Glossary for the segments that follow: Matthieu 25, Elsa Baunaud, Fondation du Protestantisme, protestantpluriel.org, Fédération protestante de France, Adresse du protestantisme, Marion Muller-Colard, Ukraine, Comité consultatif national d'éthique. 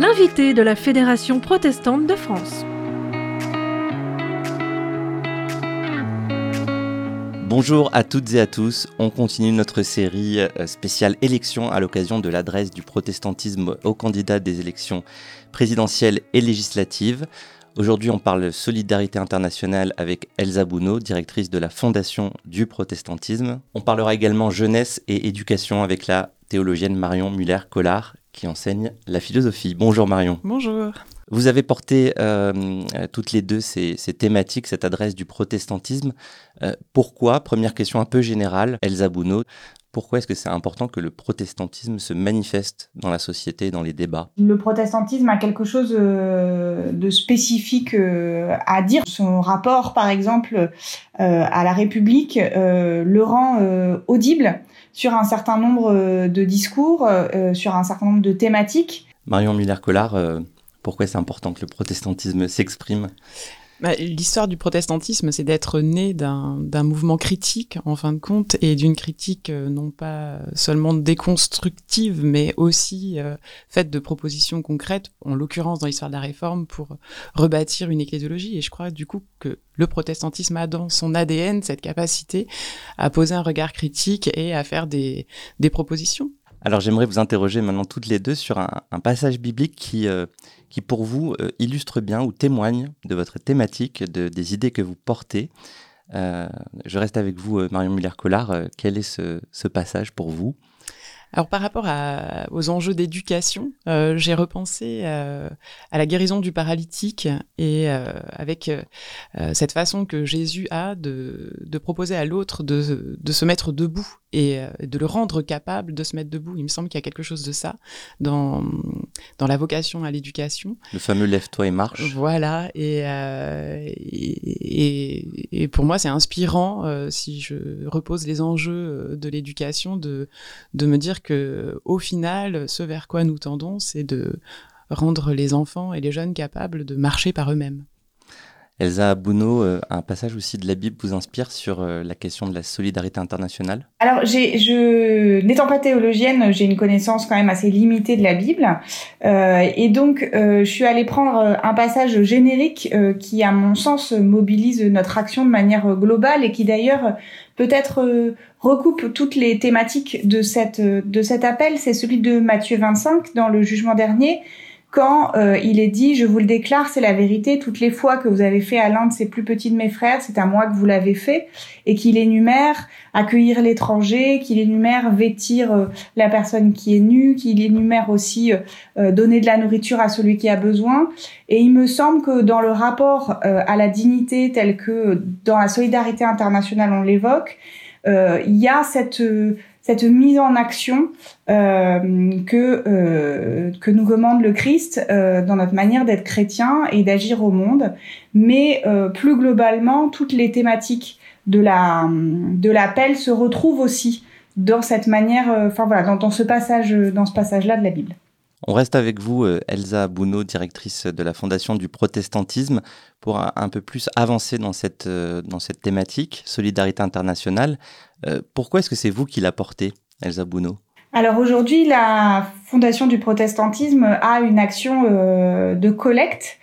L'invité de la Fédération protestante de France. Bonjour à toutes et à tous, on continue notre série spéciale élections à l'occasion de l'adresse du protestantisme aux candidats des élections présidentielles et législatives. Aujourd'hui, on parle solidarité internationale avec Elsa Baunaud, directrice de la Fondation du Protestantisme. On parlera également jeunesse et éducation avec la théologienne Marion Muller-Colard qui enseigne la philosophie. Bonjour Marion. Bonjour. Vous avez porté toutes les deux ces thématiques, cette adresse du protestantisme. Pourquoi, première question un peu générale, Elsa Baunaud, pourquoi est-ce que c'est important que le protestantisme se manifeste dans la société et dans les débats ? Le protestantisme a quelque chose de spécifique à dire. Son rapport, par exemple, à la République le rend audible sur un certain nombre de discours, sur un certain nombre de thématiques. Marion Muller-Colard, pourquoi c'est important que le protestantisme s'exprime ? L'histoire du protestantisme, c'est d'être né d'un mouvement critique, en fin de compte, et d'une critique non pas seulement déconstructive, mais aussi faite de propositions concrètes, en l'occurrence dans l'histoire de la Réforme, pour rebâtir une ecclésiologie. Et je crois du coup que le protestantisme a dans son ADN cette capacité à poser un regard critique et à faire des propositions. Alors j'aimerais vous interroger maintenant toutes les deux sur un passage biblique qui pour vous illustre bien ou témoigne de votre thématique, des idées que vous portez. Je reste avec vous Marion Muller-Colard, quel est ce passage pour vous ? Alors par rapport aux enjeux d'éducation, j'ai repensé à la guérison du paralytique et avec cette façon que Jésus a de proposer à l'autre de se mettre debout et de le rendre capable de se mettre debout. Il me semble qu'il y a quelque chose de ça dans la vocation à l'éducation. Le fameux « lève-toi et marche ». Voilà, et pour moi c'est inspirant, si je repose les enjeux de l'éducation, de me dire qu'au final, ce vers quoi nous tendons, c'est de rendre les enfants et les jeunes capables de marcher par eux-mêmes. Elsa Baunaud, un passage aussi de la Bible vous inspire sur la question de la solidarité internationale ? Alors, n'étant pas théologienne, j'ai une connaissance quand même assez limitée de la Bible. Et donc, je suis allée prendre un passage générique qui, à mon sens, mobilise notre action de manière globale et qui d'ailleurs peut-être recoupe toutes les thématiques de cet appel. C'est celui de Matthieu 25 dans le jugement dernier. Quand il est dit « Je vous le déclare, c'est la vérité, toutes les fois que vous avez fait à l'un de ces plus petits de mes frères, c'est à moi que vous l'avez fait », et qu'il énumère accueillir l'étranger, qu'il énumère vêtir la personne qui est nue, qu'il énumère aussi donner de la nourriture à celui qui a besoin. Et il me semble que dans le rapport à la dignité tel que dans la solidarité internationale on l'évoque, il y a cette mise en action que nous commande le Christ dans notre manière d'être chrétien et d'agir au monde, mais plus globalement, toutes les thématiques de l'appel se retrouvent aussi dans cette manière, dans ce passage-là de la Bible. On reste avec vous, Elsa Baunaud, directrice de la Fondation du Protestantisme, pour un peu plus avancer dans cette thématique, solidarité internationale. Pourquoi est-ce que c'est vous qui la portez, Elsa Baunaud ? Alors aujourd'hui, la Fondation du Protestantisme a une action de collecte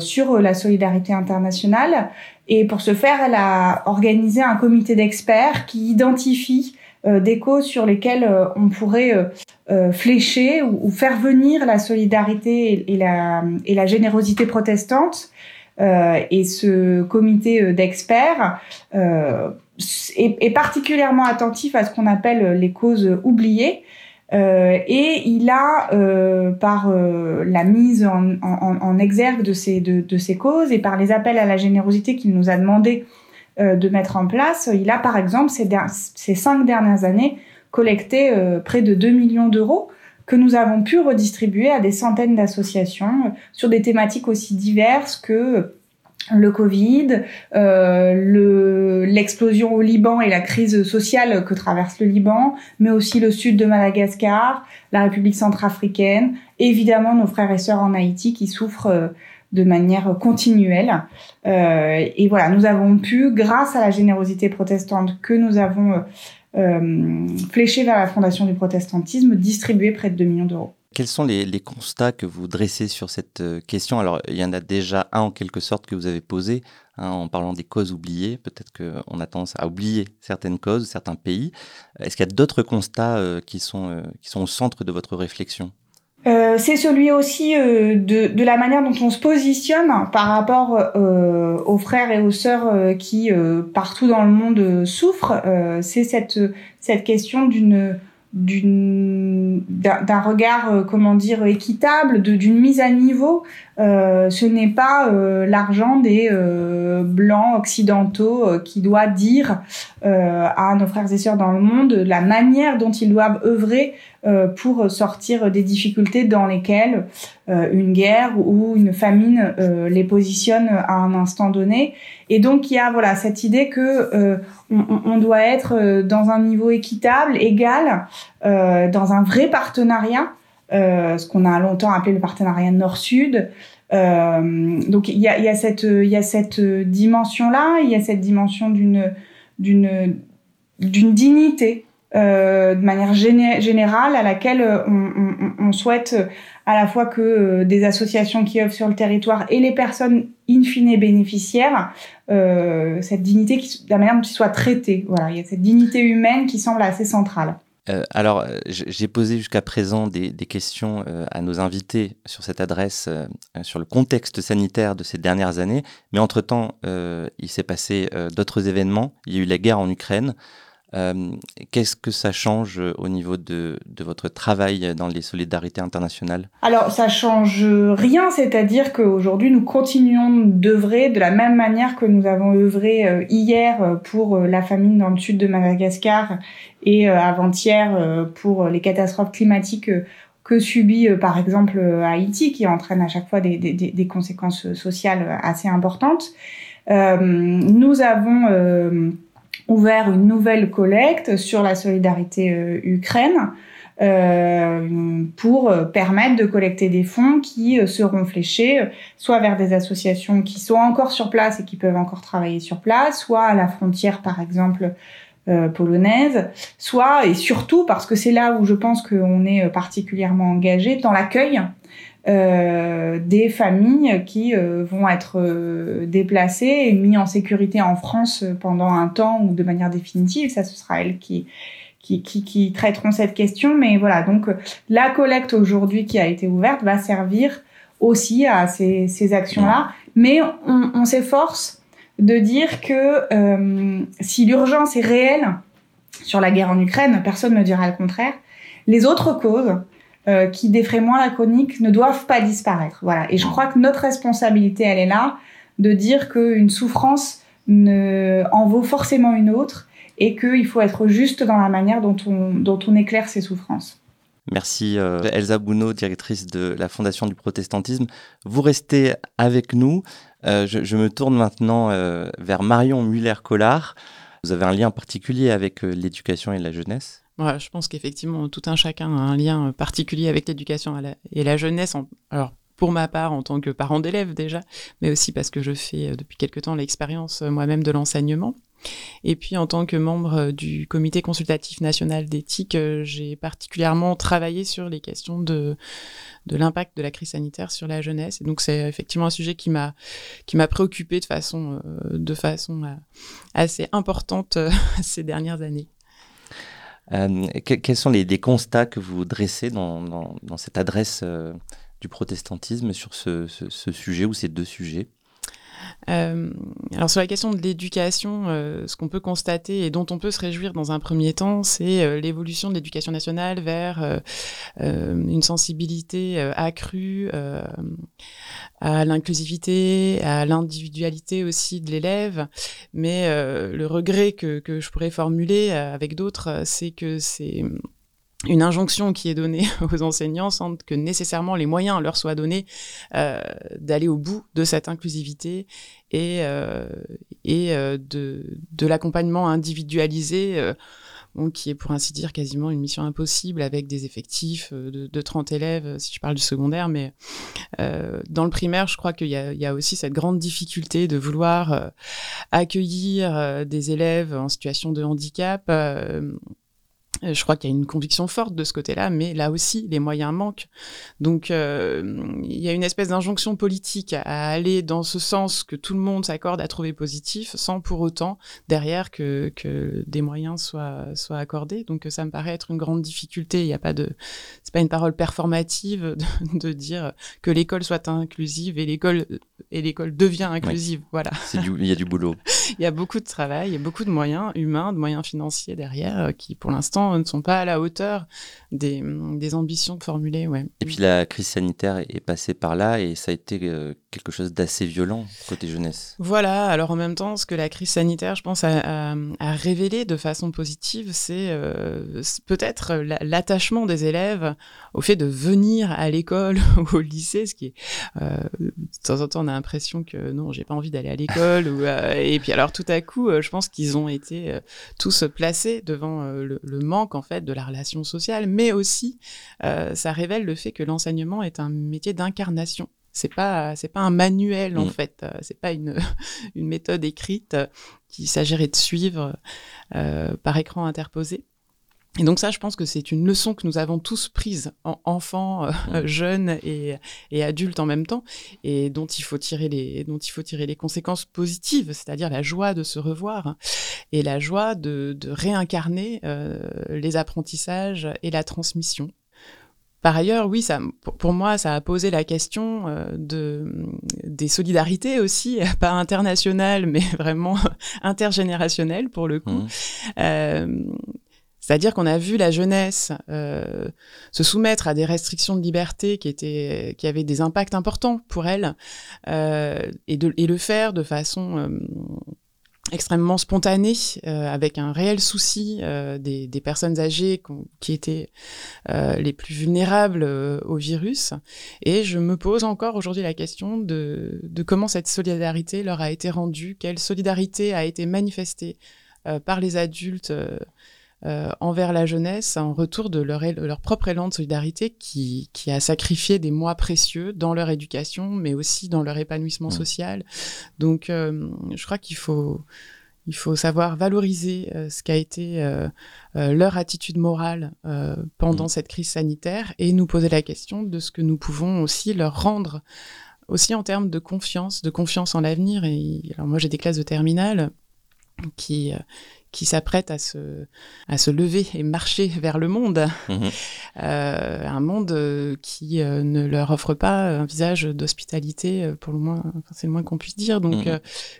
sur la solidarité internationale. Et pour ce faire, elle a organisé un comité d'experts qui identifie des causes sur lesquelles on pourrait flécher ou faire venir la solidarité et la générosité protestante. Et ce comité d'experts est particulièrement attentif à ce qu'on appelle les causes oubliées. Et il a, par la mise en exergue de ces causes et par les appels à la générosité qu'il nous a demandé de mettre en place, il a par exemple ces 5 dernières années collecté près de 2 millions d'euros que nous avons pu redistribuer à des centaines d'associations sur des thématiques aussi diverses que le Covid, l'explosion au Liban et la crise sociale que traverse le Liban, mais aussi le sud de Madagascar, la République centrafricaine, évidemment nos frères et sœurs en Haïti qui souffrent de manière continuelle. Et voilà, nous avons pu, grâce à la générosité protestante que nous avons fléchés vers la Fondation du protestantisme, distribués près de 2 millions d'euros. Quels sont les constats que vous dressez sur cette question ? Alors, il y en a déjà un en quelque sorte que vous avez posé, en parlant des causes oubliées. Peut-être qu'on a tendance à oublier certaines causes, certains pays. Est-ce qu'il y a d'autres constats qui sont au centre de votre réflexion ? C'est celui aussi de la manière dont on se positionne par rapport aux frères et aux sœurs qui, partout dans le monde, souffrent. C'est cette question d'un regard, équitable, d'une mise à niveau. Ce n'est pas l'argent des blancs occidentaux qui doit dire à nos frères et sœurs dans le monde la manière dont ils doivent œuvrer pour sortir des difficultés dans lesquelles une guerre ou une famine les positionne à un instant donné. Et donc il y a cette idée que on doit être dans un niveau équitable, égal, dans un vrai partenariat, ce qu'on a longtemps appelé le partenariat Nord-Sud. Donc il y a cette dimension-là, il y a cette dimension d'une dignité. De manière générale, à laquelle on souhaite à la fois que des associations qui œuvrent sur le territoire et les personnes in fine bénéficiaires, cette dignité, la manière dont ils soient traités. Voilà, il y a cette dignité humaine qui semble assez centrale. Alors, j'ai posé jusqu'à présent des questions à nos invités sur cette adresse, sur le contexte sanitaire de ces dernières années, mais entre-temps, il s'est passé d'autres événements. Il y a eu la guerre en Ukraine. Qu'est-ce que ça change au niveau de votre travail dans les solidarités internationales ? Alors, ça change rien, c'est-à-dire qu'aujourd'hui, nous continuons d'œuvrer de la même manière que nous avons œuvré hier pour la famine dans le sud de Madagascar et avant-hier pour les catastrophes climatiques que subit par exemple Haïti, qui entraîne à chaque fois des conséquences sociales assez importantes. Nous avons ouvert une nouvelle collecte sur la solidarité Ukraine pour permettre de collecter des fonds qui seront fléchés soit vers des associations qui sont encore sur place et qui peuvent encore travailler sur place, soit à la frontière par exemple polonaise, soit et surtout parce que c'est là où je pense qu'on est particulièrement engagé dans l'accueil des familles qui vont être déplacées et mises en sécurité en France pendant un temps ou de manière définitive. Ça, ce sera elles qui traiteront cette question. Mais voilà, donc la collecte aujourd'hui qui a été ouverte va servir aussi à ces actions-là. Mais on s'efforce de dire que si l'urgence est réelle sur la guerre en Ukraine, personne ne dira le contraire, les autres causes qui, des frais moins laconiques, ne doivent pas disparaître. Voilà. Et je crois que notre responsabilité, elle est là, de dire qu'une souffrance en vaut forcément une autre et qu'il faut être juste dans la manière dont on éclaire ces souffrances. Merci Elsa Baunaud, directrice de la Fondation du protestantisme. Vous restez avec nous. Je me tourne maintenant vers Marion Muller-Colard. Vous avez un lien particulier avec l'éducation et la jeunesse ? Ouais, je pense qu'effectivement, tout un chacun a un lien particulier avec l'éducation et la jeunesse. Alors, pour ma part, en tant que parent d'élève déjà, mais aussi parce que je fais depuis quelque temps l'expérience moi-même de l'enseignement. Et puis, en tant que membre du Comité consultatif national d'éthique, j'ai particulièrement travaillé sur les questions de l'impact de la crise sanitaire sur la jeunesse. Et donc, c'est effectivement un sujet qui m'a préoccupée de façon assez importante ces dernières années. Quels sont les constats que vous dressez dans cette adresse du protestantisme sur ce sujet ou ces deux sujets ? Alors sur la question de l'éducation, ce qu'on peut constater et dont on peut se réjouir dans un premier temps, c'est l'évolution de l'éducation nationale vers une sensibilité accrue à l'inclusivité, à l'individualité aussi de l'élève. Mais le regret que je pourrais formuler avec d'autres, c'est que c'est une injonction qui est donnée aux enseignants sans que nécessairement les moyens leur soient donnés d'aller au bout de cette inclusivité et de l'accompagnement individualisé donc qui est pour ainsi dire quasiment une mission impossible avec des effectifs de 30 élèves, si je parle du secondaire, mais dans le primaire, je crois qu'il y a aussi cette grande difficulté de vouloir accueillir des élèves en situation de handicap. Je crois qu'il y a une conviction forte de ce côté-là, mais là aussi, les moyens manquent. Donc, il y a une espèce d'injonction politique à aller dans ce sens que tout le monde s'accorde à trouver positif, sans pour autant, derrière, que des moyens soient accordés. Donc, ça me paraît être une grande difficulté. C'est pas une parole performative de dire que l'école soit inclusive et l'école devient inclusive. Oui. Voilà. Il y a du boulot. Il y a beaucoup de travail, il y a beaucoup de moyens humains, de moyens financiers derrière, qui, pour l'instant, ne sont pas à la hauteur des ambitions formulées. Ouais. Et puis la crise sanitaire est passée par là et ça a été quelque chose d'assez violent côté jeunesse. Voilà, alors en même temps, ce que la crise sanitaire, je pense, a révélé de façon positive, c'est peut-être l'attachement des élèves au fait de venir à l'école ou au lycée, ce qui est... de temps en temps, on a l'impression que non, j'ai pas envie d'aller à l'école. Et puis alors tout à coup, je pense qu'ils ont été tous placés devant le manque en fait de la relation sociale, mais aussi ça révèle le fait que l'enseignement est un métier d'incarnation. C'est pas un manuel en fait, c'est pas une méthode écrite qu'il s'agirait de suivre par écran interposé. Et donc ça, je pense que c'est une leçon que nous avons tous prise, enfants, jeunes et adultes en même temps, et dont il faut tirer les conséquences positives, c'est-à-dire la joie de se revoir et la joie de réincarner les apprentissages et la transmission. Par ailleurs, oui, pour moi, ça a posé la question des solidarités aussi, pas internationales, mais vraiment intergénérationnelles pour le coup. C'est-à-dire qu'on a vu la jeunesse se soumettre à des restrictions de liberté qui avaient des impacts importants pour elle, et le faire de façon extrêmement spontanée, avec un réel souci des personnes âgées qui étaient les plus vulnérables au virus. Et je me pose encore aujourd'hui la question de comment cette solidarité leur a été rendue, quelle solidarité a été manifestée par les adultes envers la jeunesse, en retour de leur propre élan de solidarité qui a sacrifié des mois précieux dans leur éducation, mais aussi dans leur épanouissement social. Donc, je crois qu'il faut savoir valoriser ce qu'a été leur attitude morale pendant cette crise sanitaire et nous poser la question de ce que nous pouvons aussi leur rendre, aussi en termes de confiance en l'avenir. Et, alors moi, j'ai des classes de terminale qui s'apprête à se lever et marcher vers le monde. Un monde qui ne leur offre pas un visage d'hospitalité, pour le moins, enfin, c'est le moins qu'on puisse dire. Donc,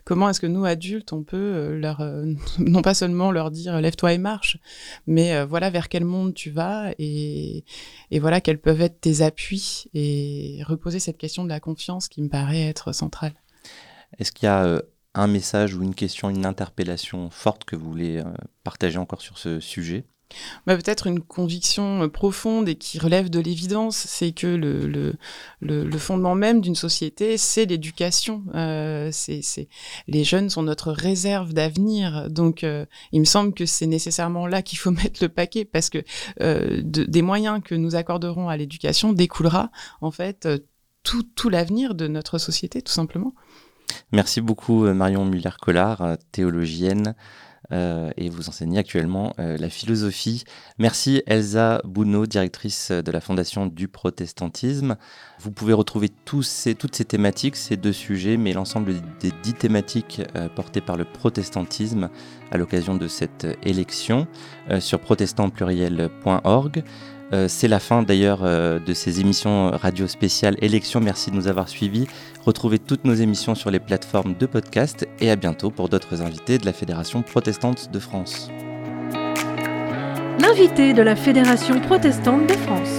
comment est-ce que nous, adultes, on peut leur, non pas seulement leur dire « lève-toi et marche », mais voilà vers quel monde tu vas et voilà quels peuvent être tes appuis, et reposer cette question de la confiance qui me paraît être centrale. Est-ce qu'il y a... un message ou une question, une interpellation forte que vous voulez partager encore sur ce sujet? Peut-être une conviction profonde et qui relève de l'évidence, c'est que le fondement même d'une société, c'est l'éducation. Les jeunes sont notre réserve d'avenir, donc il me semble que c'est nécessairement là qu'il faut mettre le paquet, parce que des moyens que nous accorderons à l'éducation découlera en fait tout l'avenir de notre société, tout simplement. Merci beaucoup Marion Muller-Colard, théologienne, et vous enseignez actuellement la philosophie. Merci Elsa Baunaud, directrice de la Fondation du Protestantisme. Vous pouvez retrouver toutes ces thématiques, ces deux sujets, mais l'ensemble des 10 thématiques portées par le protestantisme à l'occasion de cette élection sur protestantpluriel.org. C'est la fin d'ailleurs de ces émissions radio spéciales élections. Merci de nous avoir suivis. Retrouvez toutes nos émissions sur les plateformes de podcast et à bientôt pour d'autres invités de la Fédération protestante de France. L'invité de la Fédération protestante de France.